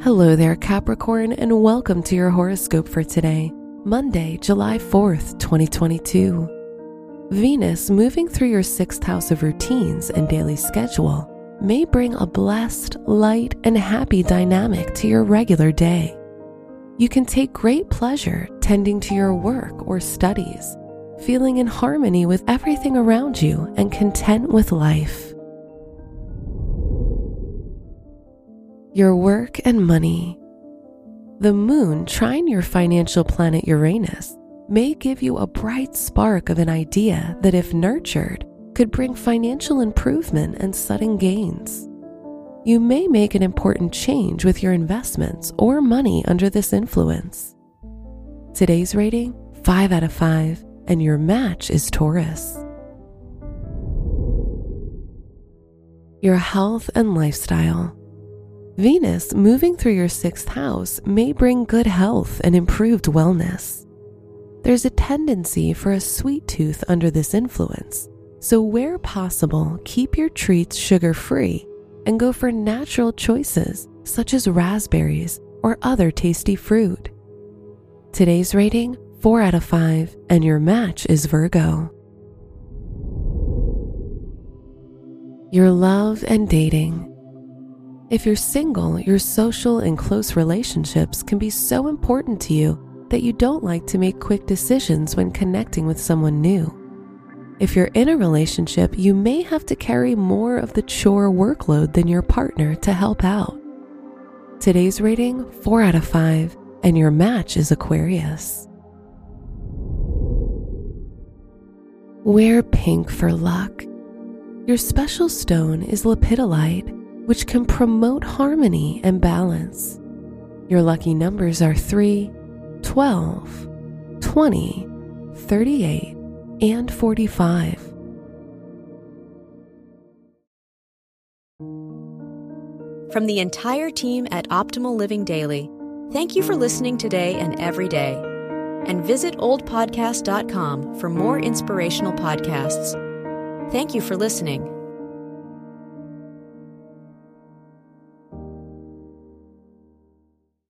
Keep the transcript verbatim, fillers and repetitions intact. Hello there, Capricorn, and welcome to your horoscope for today, Monday, July fourth, twenty twenty-two. Venus moving through your sixth house of routines and daily schedule may bring a blessed, light, and happy dynamic to your regular day. You can take great pleasure tending to your work or studies, feeling in harmony with everything around you and content with life. Your work and money. The moon trine your financial planet Uranus may give you a bright spark of an idea that, if nurtured, could bring financial improvement and sudden gains. You may make an important change with your investments or money under this influence. Today's rating, five out of five, and your match is Taurus. Your health and lifestyle. Venus moving through your sixth house may bring good health and improved wellness. There's a tendency for a sweet tooth under this influence, so where possible, keep your treats sugar-free and go for natural choices such as raspberries or other tasty fruit. Today's rating, four out of five, and your match is Virgo. Your love and dating. If you're single, your social and close relationships can be so important to you that you don't like to make quick decisions when connecting with someone new. If you're in a relationship, you may have to carry more of the chore workload than your partner to help out. Today's rating, four out of five, and your match is Aquarius. Wear pink for luck. Your special stone is lepidolite, which can promote harmony and balance. Your lucky numbers are three, twelve, twenty, thirty-eight, and forty-five. From the entire team at Optimal Living Daily, thank you for listening today and every day. And visit old podcast dot com for more inspirational podcasts. Thank you for listening.